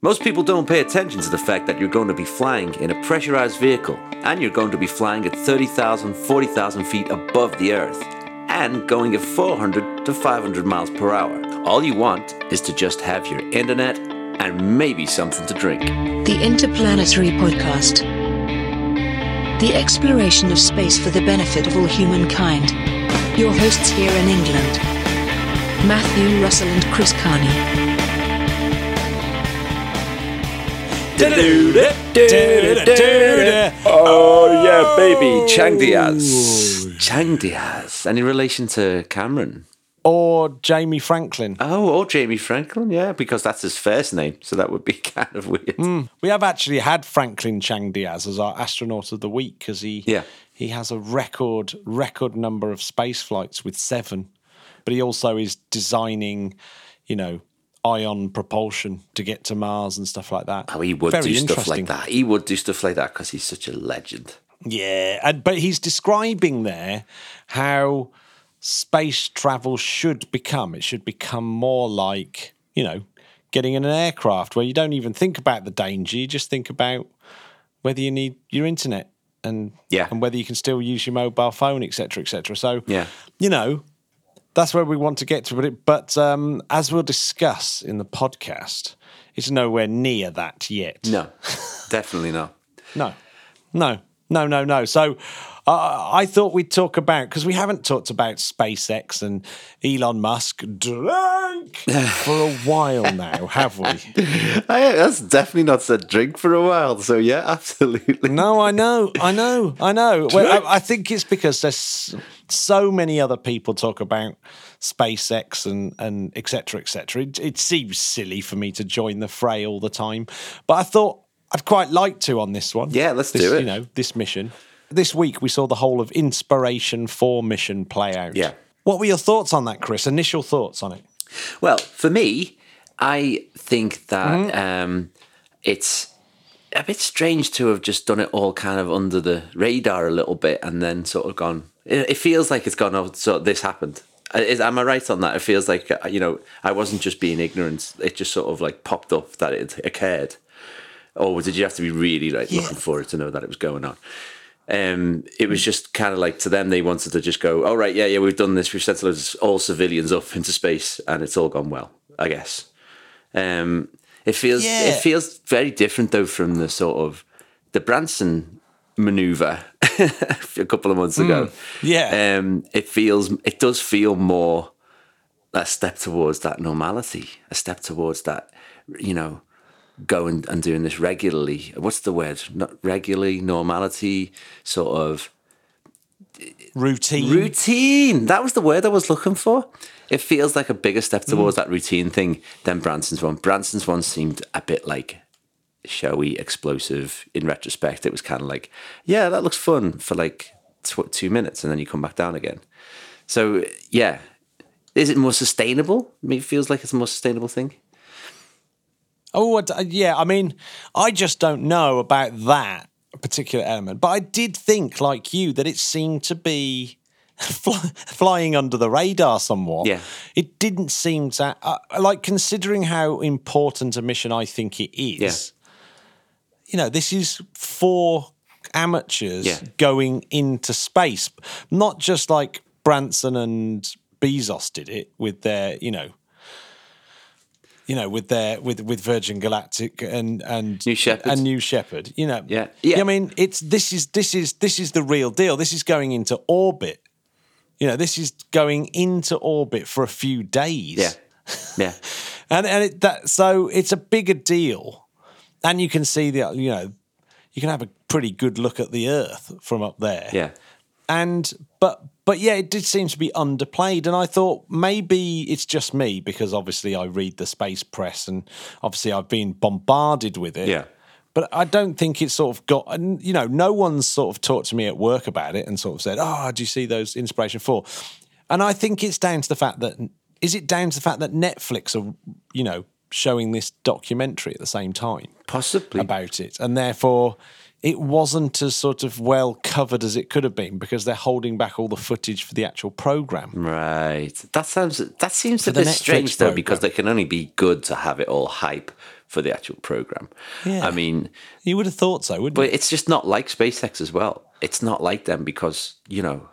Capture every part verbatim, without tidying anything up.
Most people don't pay attention to the fact that you're going to be flying in a pressurized vehicle, and you're going to be flying at thirty thousand, forty thousand feet above the Earth, and going at four hundred to five hundred miles per hour. All you want is to just have your internet and maybe something to drink. The Interplanetary Podcast. The exploration of space for the benefit of all humankind. Your hosts here in England, Matthew Russell and Chris Carney. Oh yeah, baby, Chang Diaz, Chang Diaz, and in relation to Cameron or Jamie Franklin. Oh, or Jamie Franklin, yeah, because that's his first name, so that would be kind of weird. Mm. We have actually had Franklin Chang Diaz as our astronaut of the week because he yeah. he has a record record number of space flights with seven, but he also is designing, you know, ion propulsion to get to Mars and stuff like that. Oh, he would Very do stuff like that. He would do stuff like that because he's such a legend. Yeah, and, but he's describing there how space travel should become. It should become more like, you know, getting in an aircraft where you don't even think about the danger. You just think about whether you need your internet and yeah. and whether you can still use your mobile phone, et cetera, et cetera. So, yeah. you know... That's where we want to get to, but, it, but um, as we'll discuss in the podcast, it's nowhere near that yet. No, definitely not. No, no, no, no, no. So uh, I thought we'd talk about, because we haven't talked about SpaceX and Elon Musk drunk for a while now, have we? I, that's definitely not said drink for a while, so yeah, absolutely. No, I know, I know, I know. Well, I, I think it's because there's... So many other people talk about SpaceX and, and et cetera, et cetera. It, it seems silly for me to join the fray all the time, but I thought I'd quite like to on this one. Yeah, let's this, do it. You know, this mission. This week we saw the whole of Inspiration four mission play out. Yeah. What were your thoughts on that, Chris? Initial thoughts on it? Well, for me, I think that mm-hmm. um, it's... a bit strange to have just done it all kind of under the radar a little bit and then sort of gone... It feels like it's gone, oh, so this happened. Is, am I right on that? It feels like, you know, I wasn't just being ignorant. It just sort of like popped up that it occurred. Or did you have to be really like yeah. looking for it to know that it was going on? Um, it was just kind of like, to them, they wanted to just go, all right, yeah, yeah, we've done this. We've sent all civilians up into space and it's all gone well, I guess. Um It feels yeah. it feels very different though from the sort of the Branson maneuver a couple of months mm. ago. Yeah, um, it feels it does feel more a step towards that normality, a step towards that, you know, going and doing this regularly. What's the word? Not regularly, normality, sort of routine. Routine. That was the word I was looking for. It feels like a bigger step towards mm. that routine thing than Branson's one. Branson's one seemed a bit like showy, explosive. In retrospect, it was kind of like, yeah, that looks fun for like tw- two minutes and then you come back down again. So, yeah. Is it more sustainable? I mean, it feels like it's a more sustainable thing. Oh, yeah. I mean, I just don't know about that particular element. But I did think, like you, that it seemed to be... Fly, flying under the radar somewhat. Yeah. It didn't seem to... Uh, like, considering how important a mission I think it is, yeah. you know, this is for amateurs yeah. going into space. Not just like Branson and Bezos did it with their, you know, you know, with their with, with Virgin Galactic and and New Shepard. and New Shepard. You know, yeah. yeah. I mean, it's this is this is this is the real deal. This is going into orbit. You know, this is going into orbit for a few days. Yeah, yeah, and and it, that so it's a bigger deal, and you can see the you know, you can have a pretty good look at the Earth from up there. Yeah, and but but yeah, it did seem to be underplayed, and I thought maybe it's just me because obviously I read the space press, and obviously I've been bombarded with it. Yeah. But I don't think it's sort of got, you know, no one's sort of talked to me at work about it and sort of said, oh, do you see those Inspiration four? And I think it's down to the fact that, is it down to the fact that Netflix are, you know, showing this documentary at the same time? Possibly. About it. And therefore, it wasn't as sort of well covered as it could have been because they're holding back all the footage for the actual program. Right. That sounds, that seems a bit strange though because they can only be good to have it all hype for the actual program. Yeah. I mean... You would have thought so, wouldn't but you? But it's just not like SpaceX as well. It's not like them because, you know,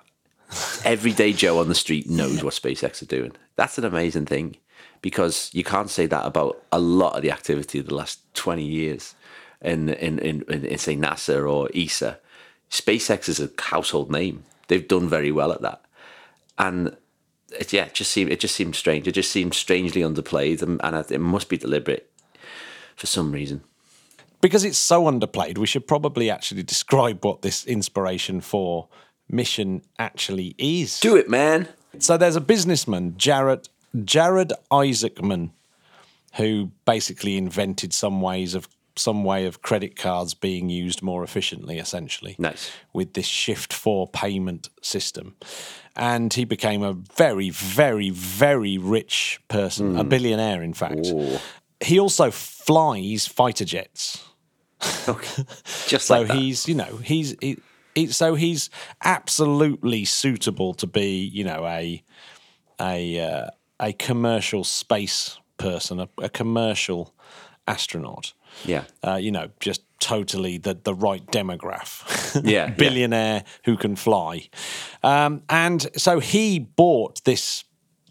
everyday Joe on the street knows what SpaceX are doing. That's an amazing thing because you can't say that about a lot of the activity of the last twenty years in, in, in, in, in say, NASA or E S A. SpaceX is a household name. They've done very well at that. And... It, yeah, it just seemed it just seemed strange. It just seemed strangely underplayed, and, and it must be deliberate for some reason. Because it's so underplayed, we should probably actually describe what this Inspiration four mission actually is. Do it, man. So there's a businessman, Jared Jared Isaacman, who basically invented some ways of some way of credit cards being used more efficiently, essentially. Nice. With this Shift four payment system. And he became a very, very, very rich person, mm. a billionaire, in fact. Ooh. He also flies fighter jets. Okay. Just so like that. he's, you know, he's he, he, so he's absolutely suitable to be, you know, a a uh, a commercial space person, a, a commercial astronaut. Yeah, uh, you know, just totally the, the right demograph. yeah, billionaire yeah. who can fly, um, and so he bought this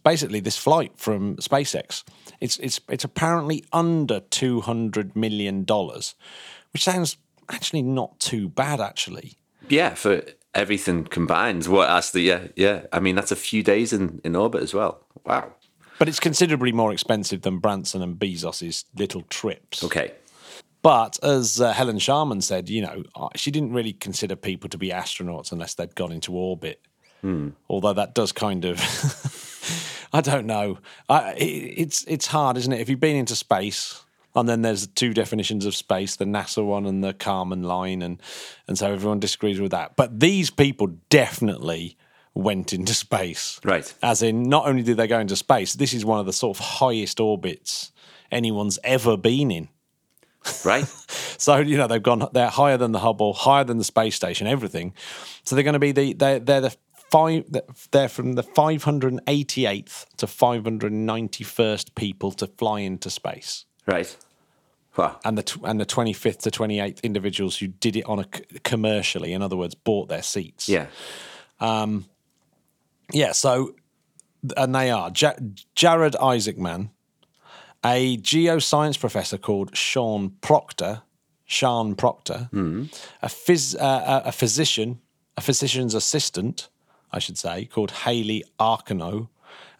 basically this flight from SpaceX. It's it's it's apparently under two hundred million dollars, which sounds actually not too bad, actually. Yeah, for everything combined, what as the yeah yeah. I mean, that's a few days in, in orbit as well. Wow, but it's considerably more expensive than Branson and Bezos's little trips. Okay. But as uh, Helen Sharman said, you know, she didn't really consider people to be astronauts unless they'd gone into orbit. Mm. Although that does kind of, I don't know. I, it, it's it's hard, isn't it? If you've been into space, and then there's two definitions of space, the NASA one and the Kármán line, and, and so everyone disagrees with that. But these people definitely went into space. Right. As in, not only did they go into space, this is one of the sort of highest orbits anyone's ever been in. Right. So, you know, they've gone, they're higher than the Hubble, higher than the space station, everything. So they're going to be the, they're, they're the five, they're from the five hundred eighty-eighth to five hundred ninety-first people to fly into space. Right. Wow. And the, and the twenty-fifth to twenty-eighth individuals who did it on a commercially, in other words, bought their seats. Yeah. Um, yeah. So, and they are Ja- Jared Isaacman, a geoscience professor called Sean Proctor, Sean Proctor, mm. a, phys, uh, a physician, a physician's assistant, I should say, called Haley Arkano,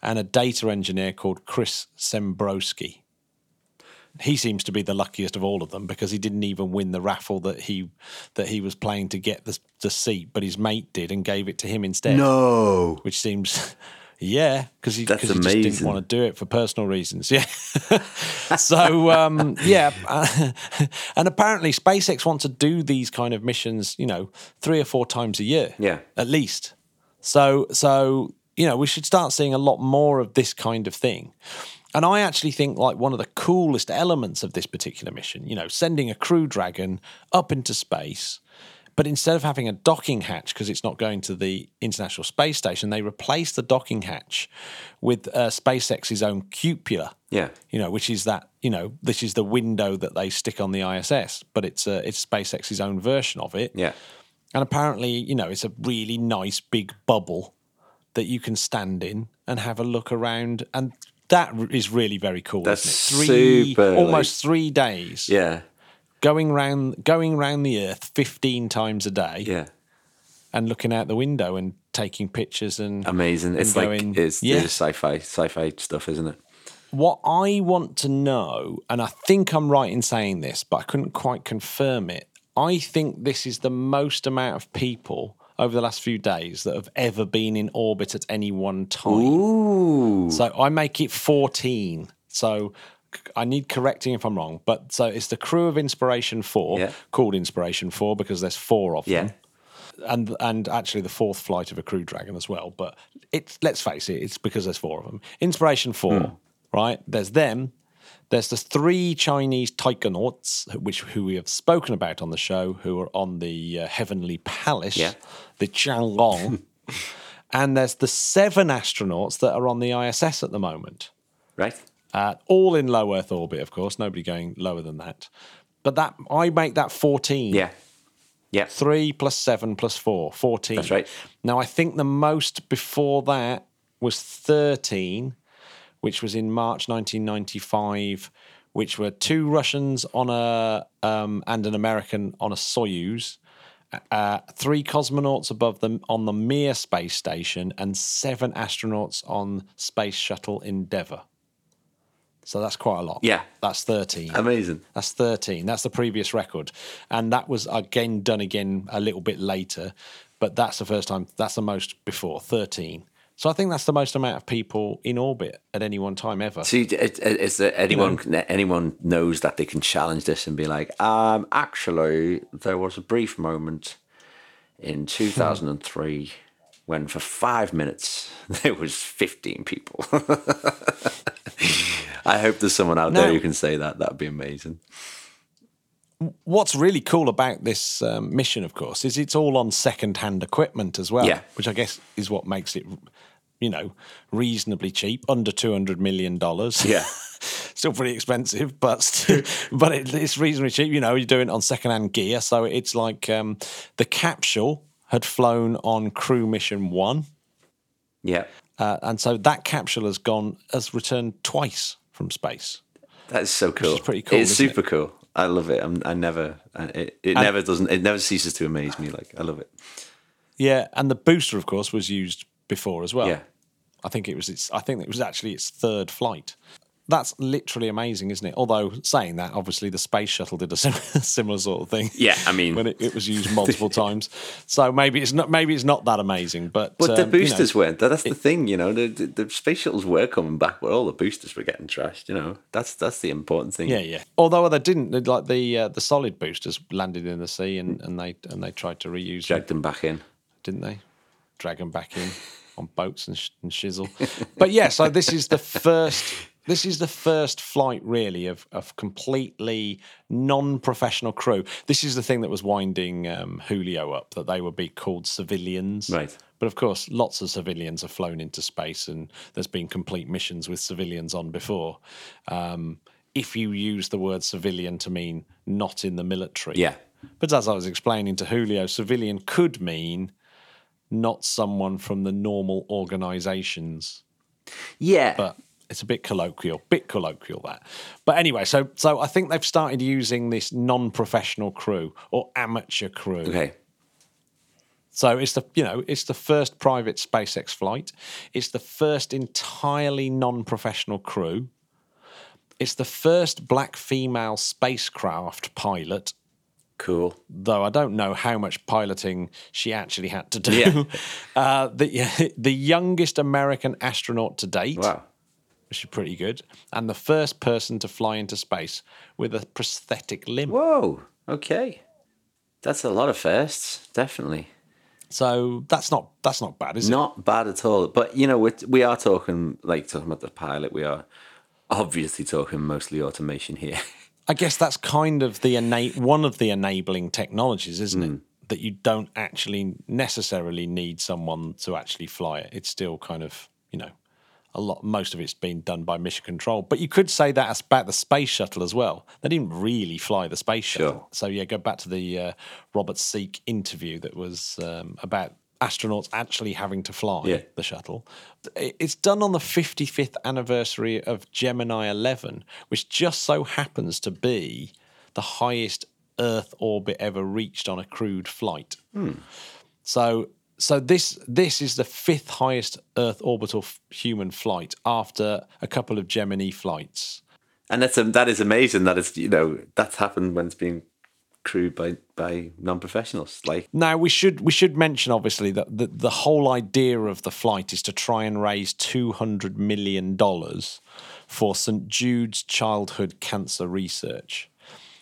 and a data engineer called Chris Sembrowski. He seems to be the luckiest of all of them because he didn't even win the raffle that he that he was playing to get the, the seat, but his mate did and gave it to him instead. No. Which seems... Yeah, because he, he just didn't want to do it for personal reasons. Yeah. so, um, yeah. And apparently SpaceX wants to do these kind of missions, you know, three or four times a year. Yeah. At least. So, so you know, we should start seeing a lot more of this kind of thing. And I actually think, like, one of the coolest elements of this particular mission, you know, sending a Crew Dragon up into space... But instead of having a docking hatch, because it's not going to the International Space Station, they replaced the docking hatch with uh, SpaceX's own cupola. Yeah, you know, which is that you know this is the window that they stick on the I S S, but it's uh, it's SpaceX's own version of it. Yeah, and apparently, you know, it's a really nice big bubble that you can stand in and have a look around, and that is really very cool. That's isn't it? Three, super. Almost three days. Yeah. Going round, going round the Earth fifteen times a day, yeah, and looking out the window and taking pictures and amazing. And it's going, like it's yeah. sci-fi, sci-fi stuff, isn't it? What I want to know, and I think I'm right in saying this, but I couldn't quite confirm it. I think this is the most amount of people over the last few days that have ever been in orbit at any one time. Ooh. So I make it fourteen. So. I need correcting if I'm wrong, but so it's the crew of Inspiration four, yeah. called Inspiration four because there's four of them, yeah. and and actually the fourth flight of a Crew Dragon as well, but it's, let's face it, it's because there's four of them. Inspiration four, mm. right, there's them, there's the three Chinese taikonauts, which who we have spoken about on the show, who are on the uh, Heavenly Palace, yeah. the Tiangong, and there's the seven astronauts that are on the I S S at the moment. Right. uh, all in low Earth orbit, of course. Nobody going lower than that. But that I make that fourteen. Yeah. Yeah. Three plus seven plus four, fourteen. That's right. Now, I think the most before that was thirteen, which was in March nineteen ninety-five, which were two Russians on a um, and an American on a Soyuz, uh, three cosmonauts above them on the Mir space station, and seven astronauts on Space Shuttle Endeavour. So that's quite a lot. Yeah. That's thirteen. Amazing. That's thirteen. That's the previous record. And that was, again, done again a little bit later. But that's the first time, that's the most before, thirteen. So I think that's the most amount of people in orbit at any one time ever. So it, is there anyone, you know, anyone knows that they can challenge this and be like, um, actually, there was a brief moment in two thousand three when for five minutes there was fifteen people. I hope there's someone out now, there who can say that. That'd be amazing. What's really cool about this um, mission, of course, is it's all on second-hand equipment as well, yeah. which I guess is what makes it, you know, reasonably cheap, under two hundred million dollars. Yeah. Still pretty expensive, but still, but it, it's reasonably cheap. You know, you're doing it on second-hand gear, so it's like um, the capsule had flown on Crew Mission one. Yeah. Uh, and so that capsule has gone, has returned twice from space. That is so cool. Which is pretty cool. It's super it? cool. I love it. I'm, I never, it, it and, never doesn't, it never ceases to amaze me. Like, I love it. Yeah. And the booster, of course, was used before as well. Yeah. I think it was, its, I think it was actually its third flight. That's literally amazing, isn't it? Although, saying that, obviously the space shuttle did a similar sort of thing. Yeah, I mean, when it, it was used multiple times, so maybe it's not maybe it's not that amazing. But but um, the boosters you know, weren't. That's it, the thing, you know. The, the, the space shuttles were coming back, but all the boosters were getting trashed. You know, that's that's the important thing. Yeah, yeah. Although they didn't. Like the uh, the solid boosters landed in the sea, and, and they and they tried to reuse dragged them, them back in, didn't they? Drag them back in on boats and, sh- and shizzle. But yeah, so this is the first. This is the first flight, really, of, of completely non-professional crew. This is the thing that was winding um, Julio up, that they would be called civilians. Right. But, of course, lots of civilians have flown into space, and there's been complete missions with civilians on before. Um, if you use the word civilian to mean not in the military. Yeah. But as I was explaining to Julio, civilian could mean not someone from the normal organisations. Yeah. But... it's a bit colloquial, bit colloquial that. But anyway, so so I think they've started using this non-professional crew or amateur crew. Okay. So it's the you know it's the first private SpaceX flight. It's the first entirely non-professional crew. It's the first black female spacecraft pilot. Cool. Though I don't know how much piloting she actually had to do. Yeah. Uh, the the youngest American astronaut to date. Wow. Which is pretty good, and the first person to fly into space with a prosthetic limb. Whoa, okay. That's a lot of firsts, definitely. So that's not that's not bad, is it? Not bad at all. But, you know, we're, we are talking, like, talking about the pilot, we are obviously talking mostly automation here. I guess that's kind of the innate, one of the enabling technologies, isn't mm. it? That you don't actually necessarily need someone to actually fly it. It's still kind of, you know... a lot, most of it's been done by mission control. But you could say that's about the space shuttle as well. They didn't really fly the space shuttle. Sure. So, yeah, go back to the uh, Robert Seek interview that was um, about astronauts actually having to fly yeah. the shuttle. It's done on the fifty-fifth anniversary of Gemini eleven, which just so happens to be the highest Earth orbit ever reached on a crewed flight. Hmm. So... So this this is the fifth highest Earth orbital f- human flight after a couple of Gemini flights, and that's um, that is amazing. That is you know that's happened when it's been crewed by by non professionals. Like now we should we should mention obviously that the, the whole idea of the flight is to try and raise two hundred million dollars for Saint Jude's childhood cancer research,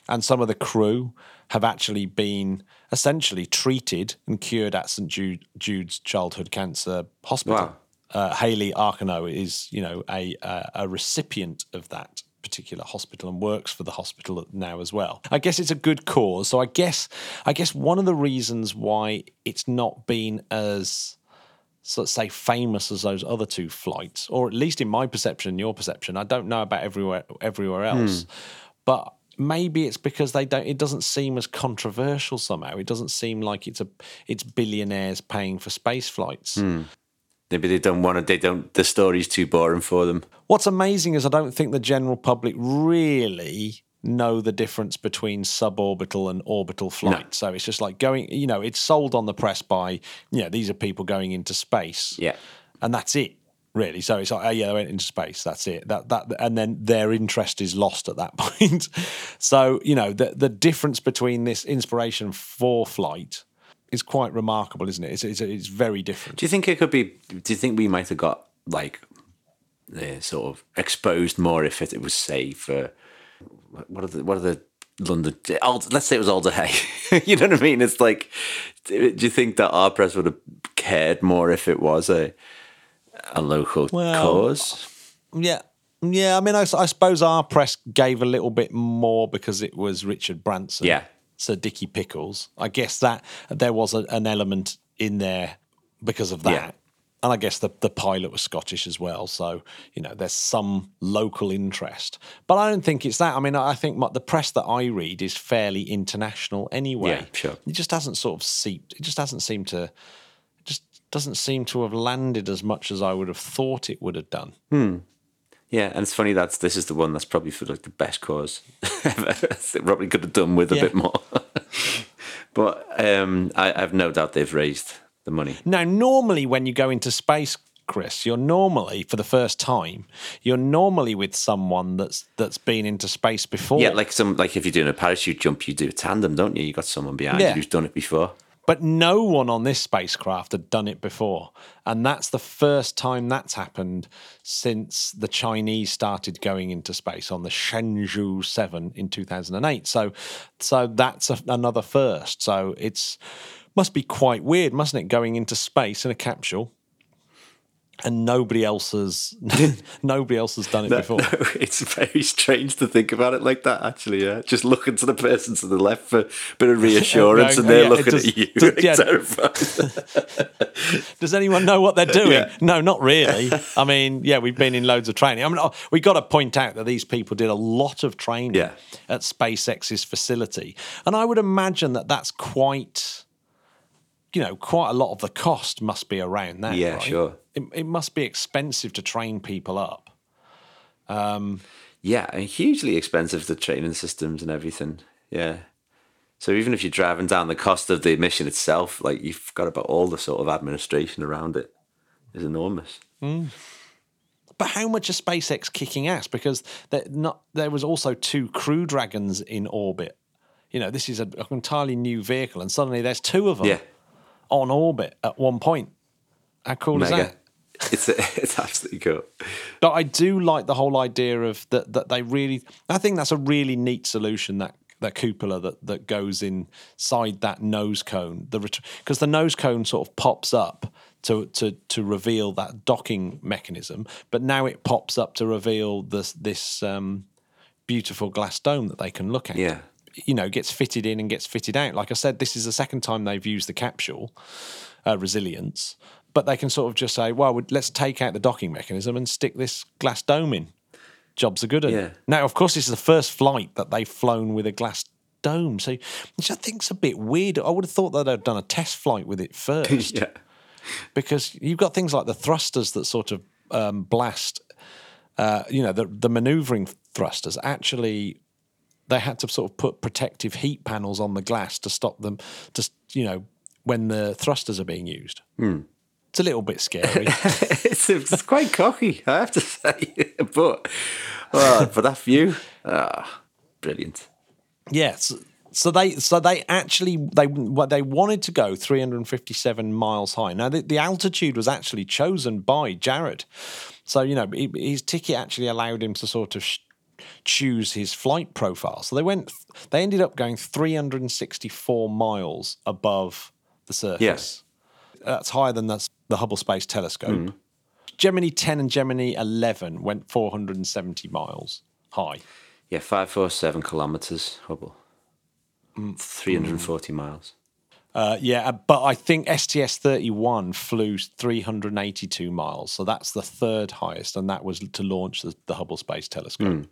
and some of the crew have actually been essentially treated and cured at Saint Jude, Jude's childhood cancer hospital. Wow. Uh, Haley Arkano is, you know, a, a a recipient of that particular hospital and works for the hospital now as well. I guess it's a good cause. So I guess I guess one of the reasons why it's not been as so let's say, famous as those other two flights, or at least in my perception and your perception. I don't know about everywhere everywhere else, mm. but maybe it's because they don't. It doesn't seem as controversial somehow. It doesn't seem like it's a it's billionaires paying for space flights. Mm. Maybe they don't want to. They don't. The story's too boring for them. What's amazing is I don't think the general public really know the difference between suborbital and orbital flight. No. So it's just like going, you know, it's sold on the press by, you know, these are people going into space. Yeah. And that's it, really. So it's like, oh, yeah, they went into space. That's it. That that, and then their interest is lost at that point. So, you know, the, the difference between this Inspiration four flight is quite remarkable, isn't it? It's, it's, it's very different. Do you think it could be, do you think we might have got, like, uh, sort of exposed more if it, it was, say, for... What are the what are the London? Let's say it was Alder Hey. You know what I mean? It's like, do you think that our press would have cared more if it was a a local well, cause? Yeah, yeah. I mean, I, I suppose our press gave a little bit more because it was Richard Branson, yeah, Sir Dicky Pickles. I guess that there was a, an element in there because of that. Yeah. And I guess the, the pilot was Scottish as well. So, you know, there's some local interest. But I don't think it's that. I mean, I think my, the press that I read is fairly international anyway. Yeah, sure. It just hasn't sort of seeped. It just hasn't seemed to, it just doesn't seem to have landed as much as I would have thought it would have done. Hmm. Yeah, and it's funny that this is the one that's probably for like the best cause ever. It probably could have done with a yeah. bit more. But um, I, I've no doubt they've raised the money. Now, normally when you go into space, Chris, you're normally, for the first time, you're normally with someone that's that's been into space before. Yeah, like some like if you're doing a parachute jump, you do a tandem, don't you? You got someone behind yeah. you who's done it before. But no one on this spacecraft had done it before. And that's the first time that's happened since the Chinese started going into space on the Shenzhou seven in two thousand eight. So, so that's a, another first. So it's... Must be quite weird, mustn't it, going into space in a capsule and nobody else has nobody else has done it no, before. No, it's very strange to think about it like that, actually, yeah. Just looking to the person to the left for a bit of reassurance going, and they're yeah, looking does, at you. Does, yeah. terrified. Does anyone know what they're doing? Yeah. No, not really. I mean, yeah, we've been in loads of training. I mean, we got to point out that these people did a lot of training yeah. at SpaceX's facility. And I would imagine that that's quite... You know, quite a lot of the cost must be around that. Yeah, right? Sure. It, it must be expensive to train people up. Um, yeah, and hugely expensive, the training systems and everything. Yeah. So even if you're driving down the cost of the mission itself, like you've got about all the sort of administration around it is enormous. Mm. But how much is SpaceX kicking ass? Because not, there was also two Crew Dragons in orbit. You know, this is an entirely new vehicle, and suddenly there's two of them. Yeah. On orbit at one point. How cool Mega. is that? It's it's absolutely cool. But I do like the whole idea of that that they really. I think that's a really neat solution. That that cupola that that goes inside that nose cone. The because the nose cone sort of pops up to to to reveal that docking mechanism. But now it pops up to reveal this this um, beautiful glass dome that they can look at. Yeah. You know, gets fitted in and gets fitted out. Like I said, this is the second time they've used the capsule, uh, Resilience, but they can sort of just say, well, let's take out the docking mechanism and stick this glass dome in. Jobs are good. Yeah. Now, of course, this is the first flight that they've flown with a glass dome, so which I think's a bit weird. I would have thought that they'd done a test flight with it first. Yeah. Because you've got things like the thrusters that sort of um, blast, uh, you know, the, the manoeuvring thrusters actually... They had to sort of put protective heat panels on the glass to stop them, to, you know, when the thrusters are being used. Mm. It's a little bit scary. it's, it's quite cocky, I have to say. but oh, for that view, ah, oh, brilliant. Yes. Yeah, so, so they, so they actually, they they wanted to go three hundred fifty-seven miles high. Now the, the altitude was actually chosen by Jared, so you know his ticket actually allowed him to sort of. Sh- choose his flight profile. So they went, they ended up going three hundred sixty-four miles above the surface. Yes. That's higher than the, the Hubble Space Telescope. Mm. Gemini ten and Gemini eleven went four hundred seventy miles high. Yeah, five hundred forty-seven kilometers, Hubble. Mm. three hundred forty mm. miles. Uh, yeah, but I think S T S thirty-one flew three hundred eighty-two miles, so that's the third highest, and that was to launch the, the Hubble Space Telescope. Mm.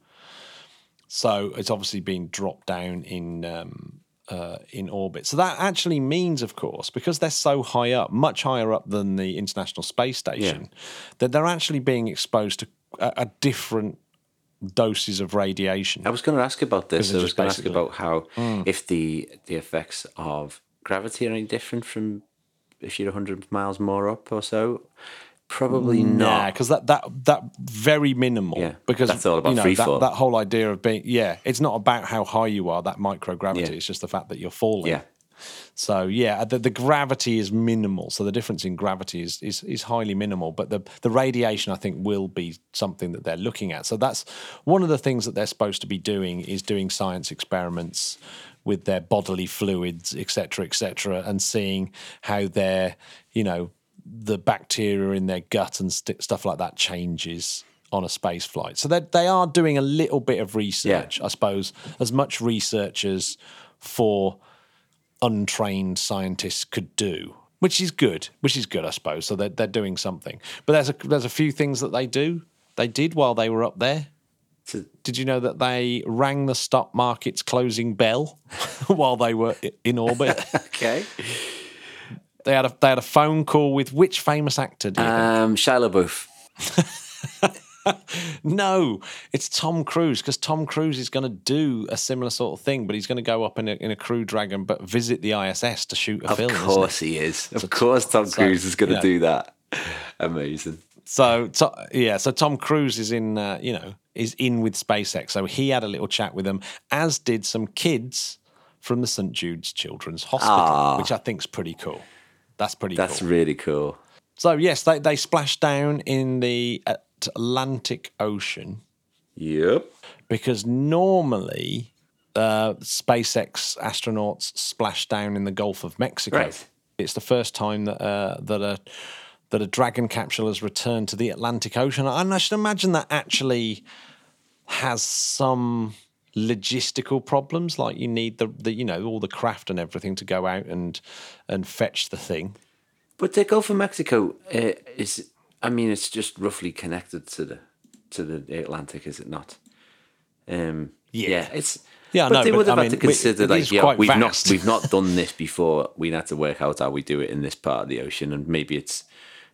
So it's obviously been dropped down in um, uh, in orbit. So that actually means, of course, because they're so high up, much higher up than the International Space Station, yeah. that they're actually being exposed to a, a different doses of radiation. I was going to ask about this. I was going to ask about how mm. if the the effects of gravity are any different from if you're one hundred miles more up or so. Probably not. Yeah, because that, that, that very minimal. Yeah, because that's all about you know, free that, fall. That whole idea of being, yeah, it's not about how high you are, that microgravity. Yeah. It's just the fact that you're falling. Yeah. So, yeah, the, the gravity is minimal. So the difference in gravity is, is, is highly minimal. But the, the radiation, I think, will be something that they're looking at. So that's one of the things that they're supposed to be doing is doing science experiments with their bodily fluids, et cetera, et cetera, and seeing how they're, you know, the bacteria in their gut and st- stuff like that changes on a space flight. So they they are doing a little bit of research, yeah. I suppose, as much research as for untrained scientists could do, which is good, which is good, I suppose. So they're, they're doing something. But there's a, there's a few things that they do, they did while they were up there. Did you know that they rang the stock market's closing bell while they were in orbit? Okay. They had a they had a phone call with which famous actor? Do you um, think? Shia LaBeouf. No, it's Tom Cruise, because Tom Cruise is going to do a similar sort of thing, but he's going to go up in a, in a Crew Dragon, but visit the I S S to shoot a of film. Of course, he is. Of so course, Tom so, Cruise is going to yeah. do that. Amazing. So, to, yeah, so Tom Cruise is in, uh, you know, is in with SpaceX. So he had a little chat with them, as did some kids from the Saint Jude's Children's Hospital, Aww. which I think's pretty cool. That's pretty That's cool. That's really cool. So, yes, they, they splashed down in the Atlantic Ocean. Yep. Because normally uh, SpaceX astronauts splash down in the Gulf of Mexico. Right. It's the first time that uh, that a that a Dragon capsule has returned to the Atlantic Ocean. And I should imagine that actually has some logistical problems, like you need the, the you know all the craft and everything to go out and and fetch the thing. But the Gulf of Mexico uh, is, I mean, it's just roughly connected to the to the Atlantic, is it not? Um, yeah. yeah, it's yeah. But no, they would but, have I had mean, to consider like yeah, we've vast. not we've not done this before. We had to work out how we do it in this part of the ocean, and maybe it's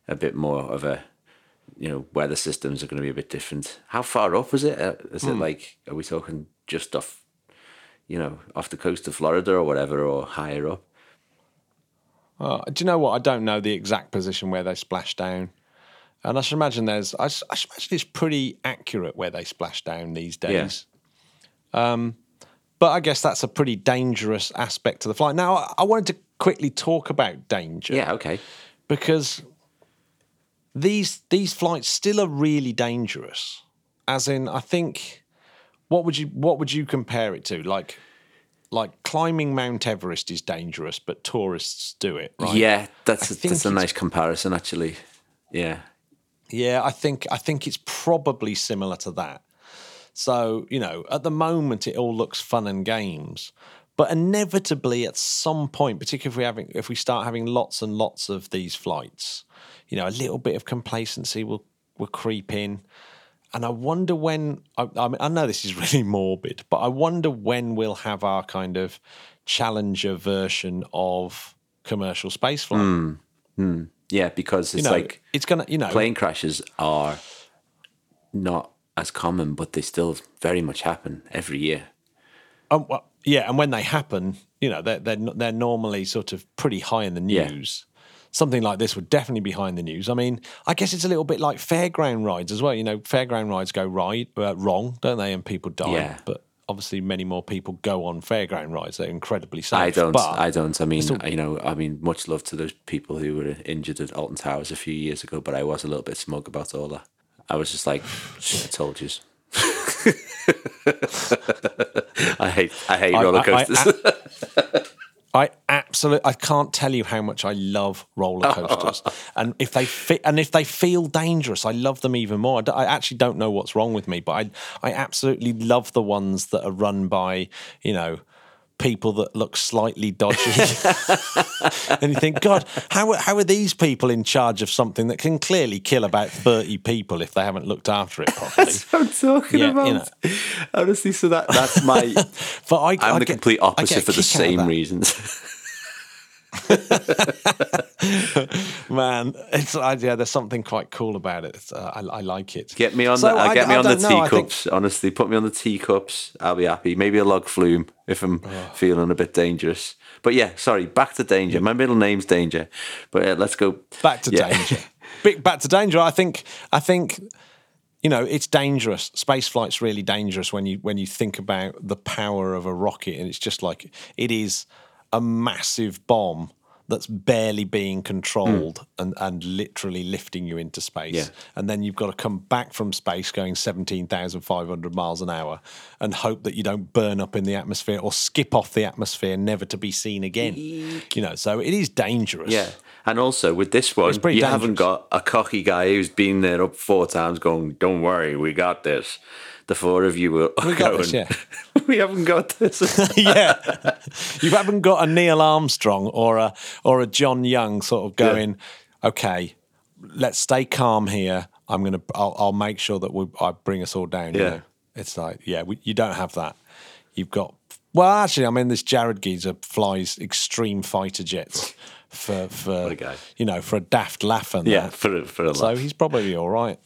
a bit more of a, you know, weather systems are going to be a bit different. How far up is it? Is it mm. like, are we talking just off, you know, off the coast of Florida or whatever, or higher up? Uh, do you know what? I don't know the exact position where they splash down. And I should imagine there's, I, I should imagine it's pretty accurate where they splash down these days. Yeah. Um, but I guess that's a pretty dangerous aspect to the flight. Now, I, I wanted to quickly talk about danger. Yeah, okay. Because these these flights still are really dangerous. As in, I think... What would you what would you compare it to? Like, like climbing Mount Everest is dangerous, but tourists do it, right? Yeah, that's a, that's a nice comparison, actually. Yeah, yeah, I think I think it's probably similar to that. So, you know, at the moment it all looks fun and games, but inevitably at some point, particularly if we having if we start having lots and lots of these flights, you know, a little bit of complacency will will creep in. And I wonder when, I, I mean, I know this is really morbid, but I wonder when we'll have our kind of Challenger version of commercial spaceflight. Mm, mm. Yeah, because it's you know, like, it's gonna, you know, plane crashes are not as common, but they still very much happen every year. Um, well, yeah, and when they happen, you know, they're, they're, they're normally sort of pretty high in the news. Yeah. Something like this would definitely be high in the news. I mean, I guess it's a little bit like fairground rides as well. You know, fairground rides go right, uh, wrong, don't they? And people die. Yeah. But obviously many more people go on fairground rides. They're incredibly safe. I don't. But I don't. I mean, all... you know, I mean, much love to those people who were injured at Alton Towers a few years ago, but I was a little bit smug about all that. I was just like, shit, I told you. I hate, I hate I, roller coasters. I, I, I, I... I absolutely, I can't tell you how much I love roller coasters, and if they fit, and if they feel dangerous, I love them even more. I, d- I actually don't know what's wrong with me, but I, I absolutely love the ones that are run by, you know, people that look slightly dodgy. And you think, God, how, how are these people in charge of something that can clearly kill about thirty people if they haven't looked after it properly? That's what I'm talking yeah, about. You know. Honestly, so that, that's my... but I, I'm I the get, complete opposite for the same reasons. Man, it's yeah. There's something quite cool about it. Uh, I, I like it. Get me on so the. Uh, get I, me I on the teacups. Think... Honestly, put me on the teacups. I'll be happy. Maybe a log flume if I'm oh. feeling a bit dangerous. But yeah, sorry. Back to danger. My middle name's Danger. But uh, let's go back to yeah. danger. Big back to danger. I think. I think. You know, it's dangerous. Space flight's really dangerous when you when you think about the power of a rocket, and it's just like it is a massive bomb that's barely being controlled mm. and, and literally lifting you into space. Yeah. And then you've got to come back from space going seventeen thousand five hundred miles an hour and hope that you don't burn up in the atmosphere or skip off the atmosphere never to be seen again. You know, so it is dangerous. Yeah. And also with this one, you dangerous. haven't got a cocky guy who's been there up four times going, don't worry, we got this. The four of you were we going, this, yeah. we haven't got this. yeah. You haven't got a Neil Armstrong or a or a John Young sort of going, yeah. okay, let's stay calm here. I'm going to, I'll, I'll make sure that we, I bring us all down. Yeah. You know? It's like, yeah, we, you don't have that. You've got, well, actually, I mean, this Jared geezer flies extreme fighter jets for, for you know, for a daft laugh and yeah, that. for, for a laugh. So he's probably all right.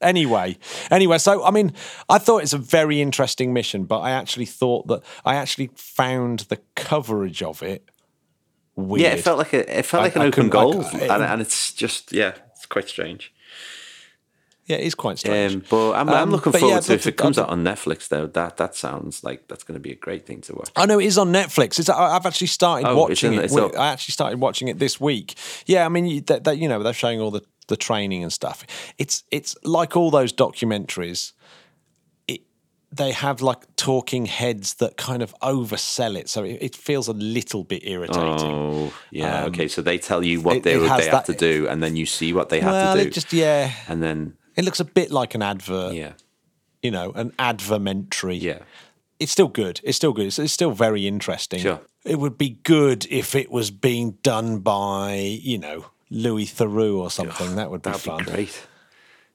Anyway, anyway, so I mean, I thought it's a very interesting mission, but I actually thought that I actually found the coverage of it weird. Yeah, it felt like a, it felt like I, an I open goal, I, it, and, and it's just yeah, it's quite strange. Yeah, it is quite strange. Um, but I'm, um, I'm looking but forward yeah, to if it comes out on Netflix, though. That that sounds like that's going to be a great thing to watch. I know it is on Netflix. It's, I've actually started oh, watching it. it. I actually started watching it this week. Yeah, I mean, that, that, you know, they're showing all the, the training and stuff. It's it's like all those documentaries. It, they have like talking heads that kind of oversell it, so it, it feels a little bit irritating. Oh, yeah. Um, okay, so they tell you what it, they, it they have that, to do, and then you see what they have well, to do. It just yeah, and then. It looks a bit like an advert, yeah. you know, an advermentary. Yeah. It's still good. It's still good. It's, it's still very interesting. Sure. It would be good if it was being done by, you know, Louis Theroux or something. Oh, that would be that'd fun. That'd be great.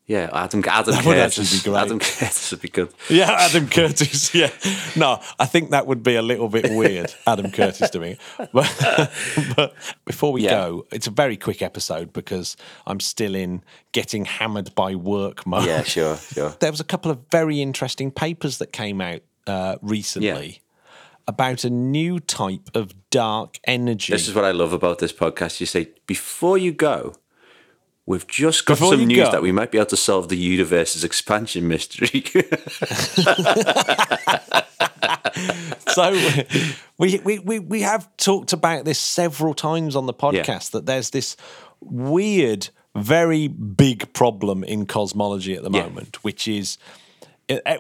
Yeah, Adam, Adam that Curtis. Would be great. Adam Curtis would be good. Yeah, Adam Curtis, yeah. No, I think that would be a little bit weird, Adam Curtis doing it. But, but before we yeah. go, it's a very quick episode because I'm still in getting hammered by work mode. Yeah, sure, sure. There was a couple of very interesting papers that came out uh, recently yeah. about a new type of dark energy. This is what I love about this podcast. You say, before you go... We've just got Before some news go. that we might be able to solve the universe's expansion mystery. So we, we we we have talked about this several times on the podcast, yeah. that there's this weird, very big problem in cosmology at the yeah. moment, which is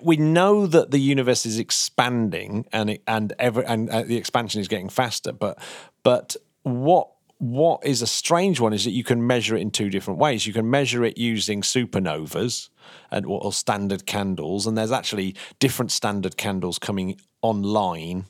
we know that the universe is expanding and it, and every, and the expansion is getting faster, but but what What is a strange one is that you can measure it in two different ways. You can measure it using supernovas and or, or standard candles, and there's actually different standard candles coming online.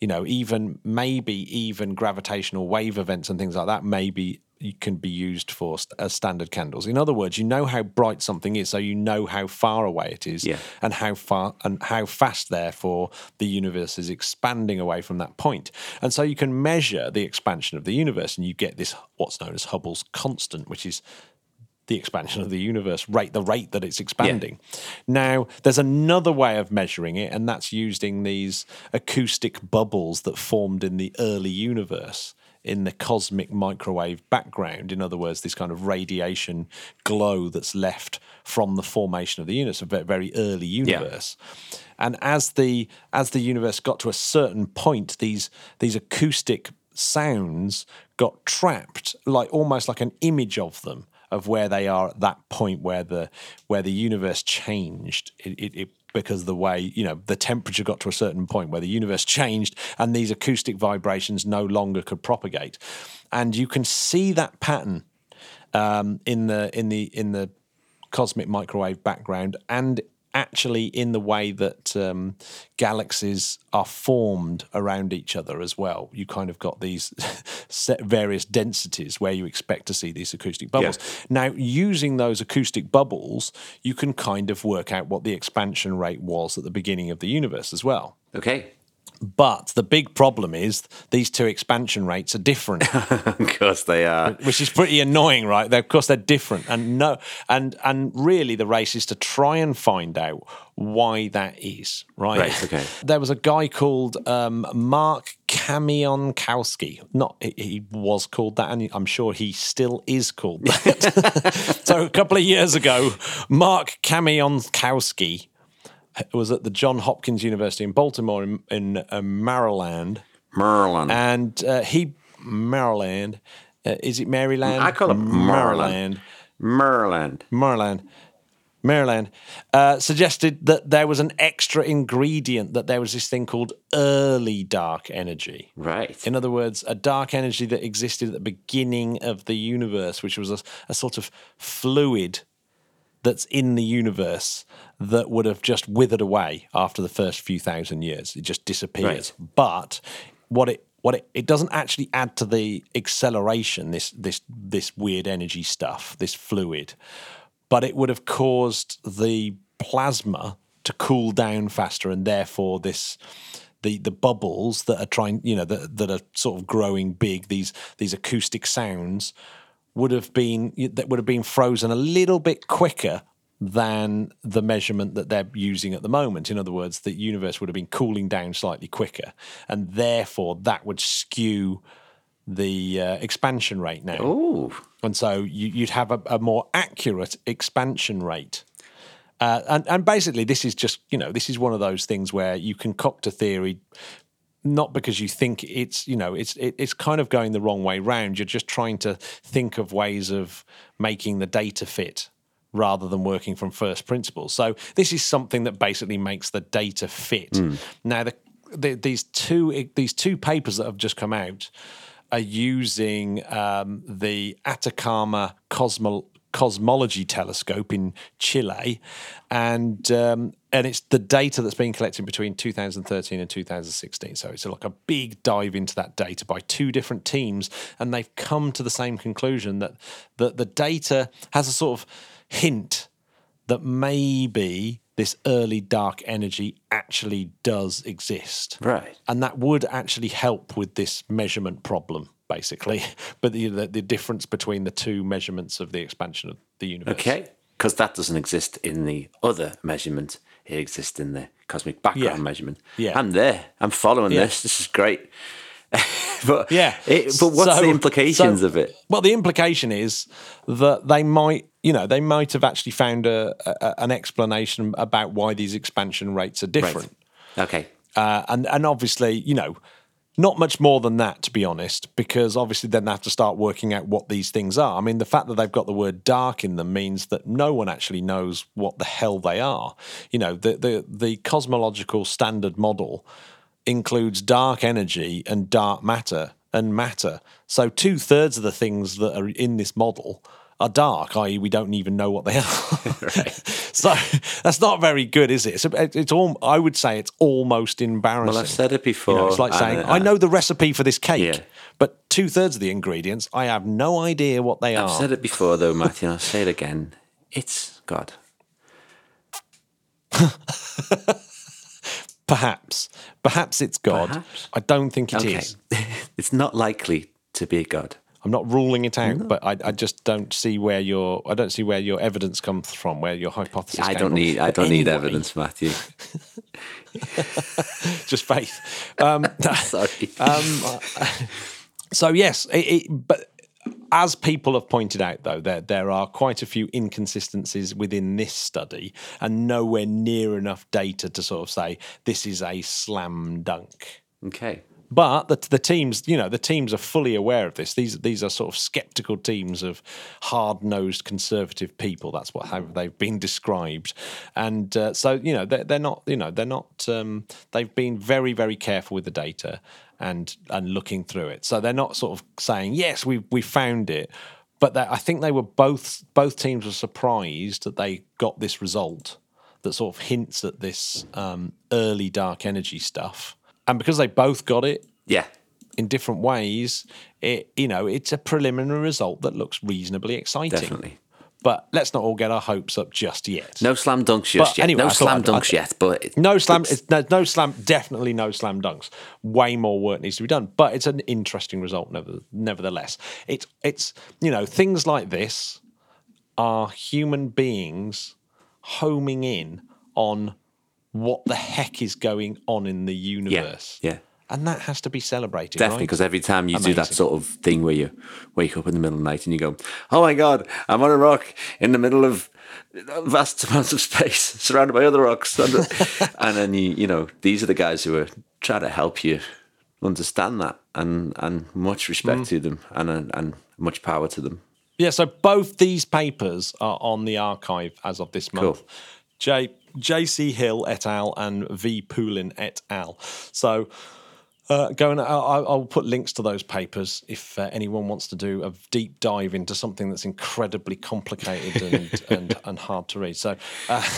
You know, even maybe even gravitational wave events and things like that maybe can be used for st- as standard candles. In other words, you know how bright something is, so you know how far away it is, yeah. and how far and how fast, therefore, the universe is expanding away from that point. And so you can measure the expansion of the universe, and you get this what's known as Hubble's constant, which is the expansion of the universe rate, the rate that it's expanding. Yeah. Now, there's another way of measuring it, and that's using these acoustic bubbles that formed in the early universe in the cosmic microwave background. In other words, this kind of radiation glow that's left from the formation of the universe, a very early universe. Yeah. And as the as the universe got to a certain point, these these acoustic sounds got trapped, like almost like an image of them, of where they are at that point where the where the universe changed. It, it, it because the way, you know, the temperature got to a certain point where the universe changed and these acoustic vibrations no longer could propagate. And you can see that pattern um, in the in the in the cosmic microwave background and actually in the way that um, galaxies are formed around each other as well. You kind of got these set various densities where you expect to see these acoustic bubbles. Yeah. Now, using those acoustic bubbles, you can kind of work out what the expansion rate was at the beginning of the universe as well. Okay. But the big problem is these two expansion rates are different. Of course they are. Which is pretty annoying, right? They're, of course they're different. And no, and and really the race is to try and find out why that is, right? Right, okay. There was a guy called um, Mark Kamionkowski. Not he, he was called that, and I'm sure he still is called that. So a couple of years ago, Mark Kamionkowski was at the Johns Hopkins University in Baltimore in, in uh, Maryland. Maryland. And uh, he, Maryland, uh, is it Maryland? I call it Maryland. Maryland. Maryland. Maryland uh, suggested that there was an extra ingredient, that there was this thing called early dark energy. Right. In other words, a dark energy that existed at the beginning of the universe, which was a, a sort of fluid that's in the universe that would have just withered away after the first few thousand years. It just disappears. Right. But what it what it, it doesn't actually add to the acceleration, this this this weird energy stuff, this fluid, but it would have caused the plasma to cool down faster, and therefore this the the bubbles that are trying, you know, that that are sort of growing big, these these acoustic sounds would have been that would have been frozen a little bit quicker than the measurement that they're using at the moment. In other words, the universe would have been cooling down slightly quicker, and therefore that would skew the uh, expansion rate now. Ooh. And so you, you'd have a, a more accurate expansion rate. Uh, and, and basically this is just, you know, this is one of those things where you concoct a theory not because you think it's, you know, it's it, it's kind of going the wrong way round. You're just trying to think of ways of making the data fit rather than working from first principles. So this is something that basically makes the data fit. Mm. Now, the, the, these two these two papers that have just come out are using um, the Atacama Cosmological Cosmology Telescope in Chile, and um, and it's the data that's been collected between two thousand thirteen and two thousand sixteen. So it's like a big dive into that data by two different teams, and they've come to the same conclusion that that the data has a sort of hint that maybe this early dark energy actually does exist. Right. And that would actually help with this measurement problem, basically, but the, the the difference between the two measurements of the expansion of the universe. Okay, because that doesn't exist in the other measurement. It exists in the cosmic background yeah. measurement. Yeah, I'm there. I'm following yeah. this. This is great. but yeah, it, but what's so, the implications so, of it? Well, the implication is that they might, you know, they might have actually found a, a an explanation about why these expansion rates are different. Right. Okay, uh, and and obviously, you know. Not much more than that, to be honest, because obviously then they have to start working out what these things are. I mean, the fact that they've got the word dark in them means that no one actually knows what the hell they are. You know, the the, the cosmological standard model includes dark energy and dark matter and matter. So two-thirds of the things that are in this model are dark, that is we don't even know what they are. Right. So that's not very good, is it? It's, it's all, I would say it's almost embarrassing. Well, I've said it before. You know, it's like saying, I, I, I know the recipe for this cake, yeah. but two-thirds of the ingredients, I have no idea what they I've are. I've said it before, though, Matthew, and I'll say it again. It's God. Perhaps. Perhaps it's God. Perhaps. I don't think it okay. is. It's not likely to be God. I'm not ruling it out, no. but I, I just don't see where your I don't see where your evidence comes from, where your hypothesis. Yeah, I don't need from. I don't anyway. need evidence, Matthew. Just faith. Um, Sorry. Um, so yes, it, it, but as people have pointed out, though, there there are quite a few inconsistencies within this study, and nowhere near enough data to sort of say this is a slam dunk. Okay. But the, the teams, you know, the teams are fully aware of this. These these are sort of sceptical teams of hard-nosed conservative people. That's what how they've been described, and uh, so you know they're, they're not, you know, they're not. Um, they've been very very careful with the data and and looking through it. So they're not sort of saying yes, we we found it. But I think they were both both teams were surprised that they got this result. that sort of hints at this um, early dark energy stuff. And because they both got it, yeah, in different ways, it you know it's a preliminary result that looks reasonably exciting. Definitely. But let's not all get our hopes up just yet. No slam dunks just but yet. Anyway, no slam dunks I, I, yet, but... It, no slam... It's, no, no slam... Definitely no slam dunks. Way more work needs to be done. But it's an interesting result, nevertheless. It's, it's you know, things like this are human beings homing in on what the heck is going on in the universe. Yeah, yeah. And that has to be celebrated, definitely, because right? every time you Amazing. do that sort of thing where you wake up in the middle of the night and you go, oh my God, I'm on a rock in the middle of vast amounts of space surrounded by other rocks. And, and then, you you know, these are the guys who are trying to help you understand that, and, and much respect mm. to them and, and much power to them. Yeah, so both these papers are on the arXiv as of this month. Cool. J, J C Hill et al. And V. Poulin et al. So... Uh, go and I'll, I'll put links to those papers if uh, anyone wants to do a deep dive into something that's incredibly complicated and and, and hard to read. So, uh,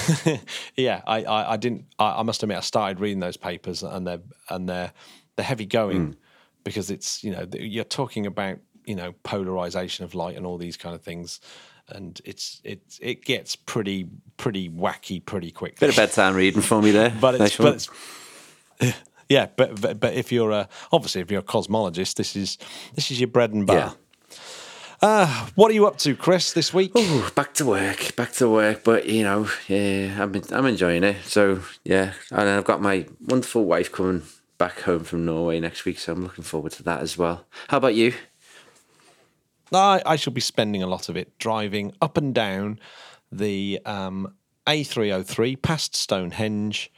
yeah, I, I, I didn't. I, I must admit, I started reading those papers, and they're and they're they're heavy going mm. because it's you know you're talking about you know polarization of light and all these kind of things, and it's it it gets pretty pretty wacky pretty quickly. Bit of bedtime reading for me there, but it's. But it's uh, Yeah, but, but but if you're a, obviously if you're a cosmologist, this is this is your bread and butter. Yeah. Uh, what are you up to, Chris, this week? Ooh, back to work, back to work. But you know, yeah, I'm I'm enjoying it. So yeah, and I've got my wonderful wife coming back home from Norway next week, so I'm looking forward to that as well. How about you? I I shall be spending a lot of it driving up and down the um, A three oh three past Stonehenge.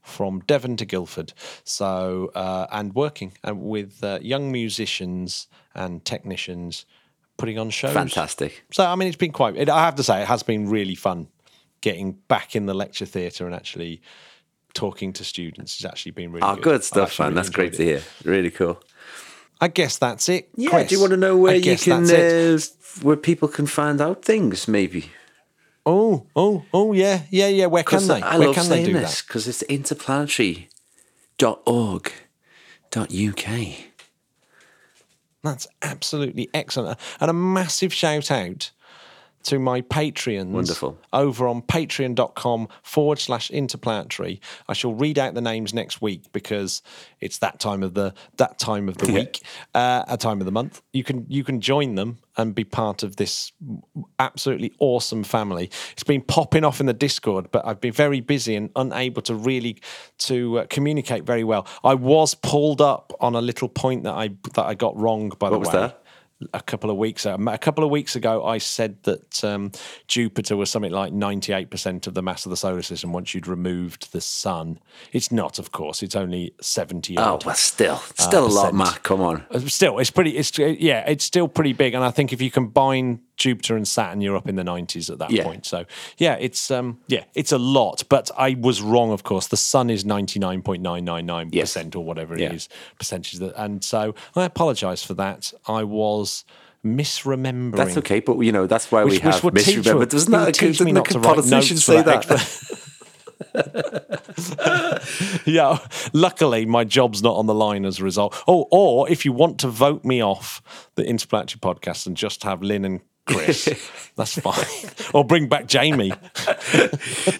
From Devon to Guildford, so uh, and working and with uh, young musicians and technicians, putting on shows. Fantastic. So I mean, it's been quite. It, I have to say, it has been really fun getting back in the lecture theatre and actually talking to students. It's actually been really. Oh, good, good stuff, man! Really that's great it. to hear. Really cool. I guess that's it. Yeah. Chris, do you want to know where I you can, uh, where people can find out things? Maybe. Oh, oh, oh, yeah, yeah, yeah. Where can they? I Where love can saying they do this because it's interplanetary dot org dot U K. That's absolutely excellent, and a massive shout out to my Patreons. Wonderful. Over on patreon.com forward slash interplanetary. I shall read out the names next week because it's that time of the that time of the week, uh, a time of the month. You can you can join them and be part of this absolutely awesome family. It's been popping off in the Discord, but I've been very busy and unable to really to uh, communicate very well. I was pulled up on a little point that I that I got wrong by what the way. What was that? A couple of weeks ago, a couple of weeks ago, I said that um, Jupiter was something like ninety-eight percent of the mass of the solar system once you'd removed the sun. It's not, of course. It's only seventy. Oh, but still, still uh, a lot, Matt. Come on. Still, it's pretty. It's yeah, it's still pretty big. And I think if you combine Jupiter and Saturn, you're up in the nineties at that yeah. point. So yeah, it's um, yeah, it's a lot. But I was wrong, of course. The sun is ninety-nine point nine nine nine percent yes. or whatever it yeah. is percentage. That, and so I apologise for that. I was. Misremembering. That's okay, but you know that's why which, we have misremembered. Doesn't that teach me not to write notes for that? that? Yeah. Luckily, my job's not on the line as a result. Oh, or if you want to vote me off the Interplanetary Podcast and just have Lynn and Chris, that's fine. Or bring back Jamie.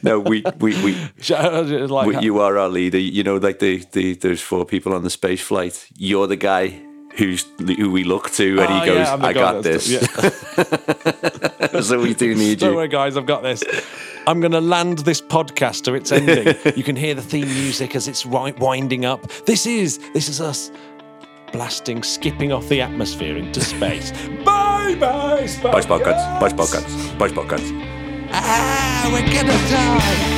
No, we we we, like we. You are our leader. You know, like the the those four people on the space flight. You're the guy. Who's, who we look to, and oh, he goes, yeah, I got this. Yeah. So we do need you. Don't worry, guys, I've got this. I'm going to land this podcast to its ending. You can hear the theme music as it's winding up. This is, this is us blasting, skipping off the atmosphere into space. Bye-bye, Sparkets. Bye, Sparkets. Bye, Sparkets. Bye, Sparkets. Ah, we're going to die.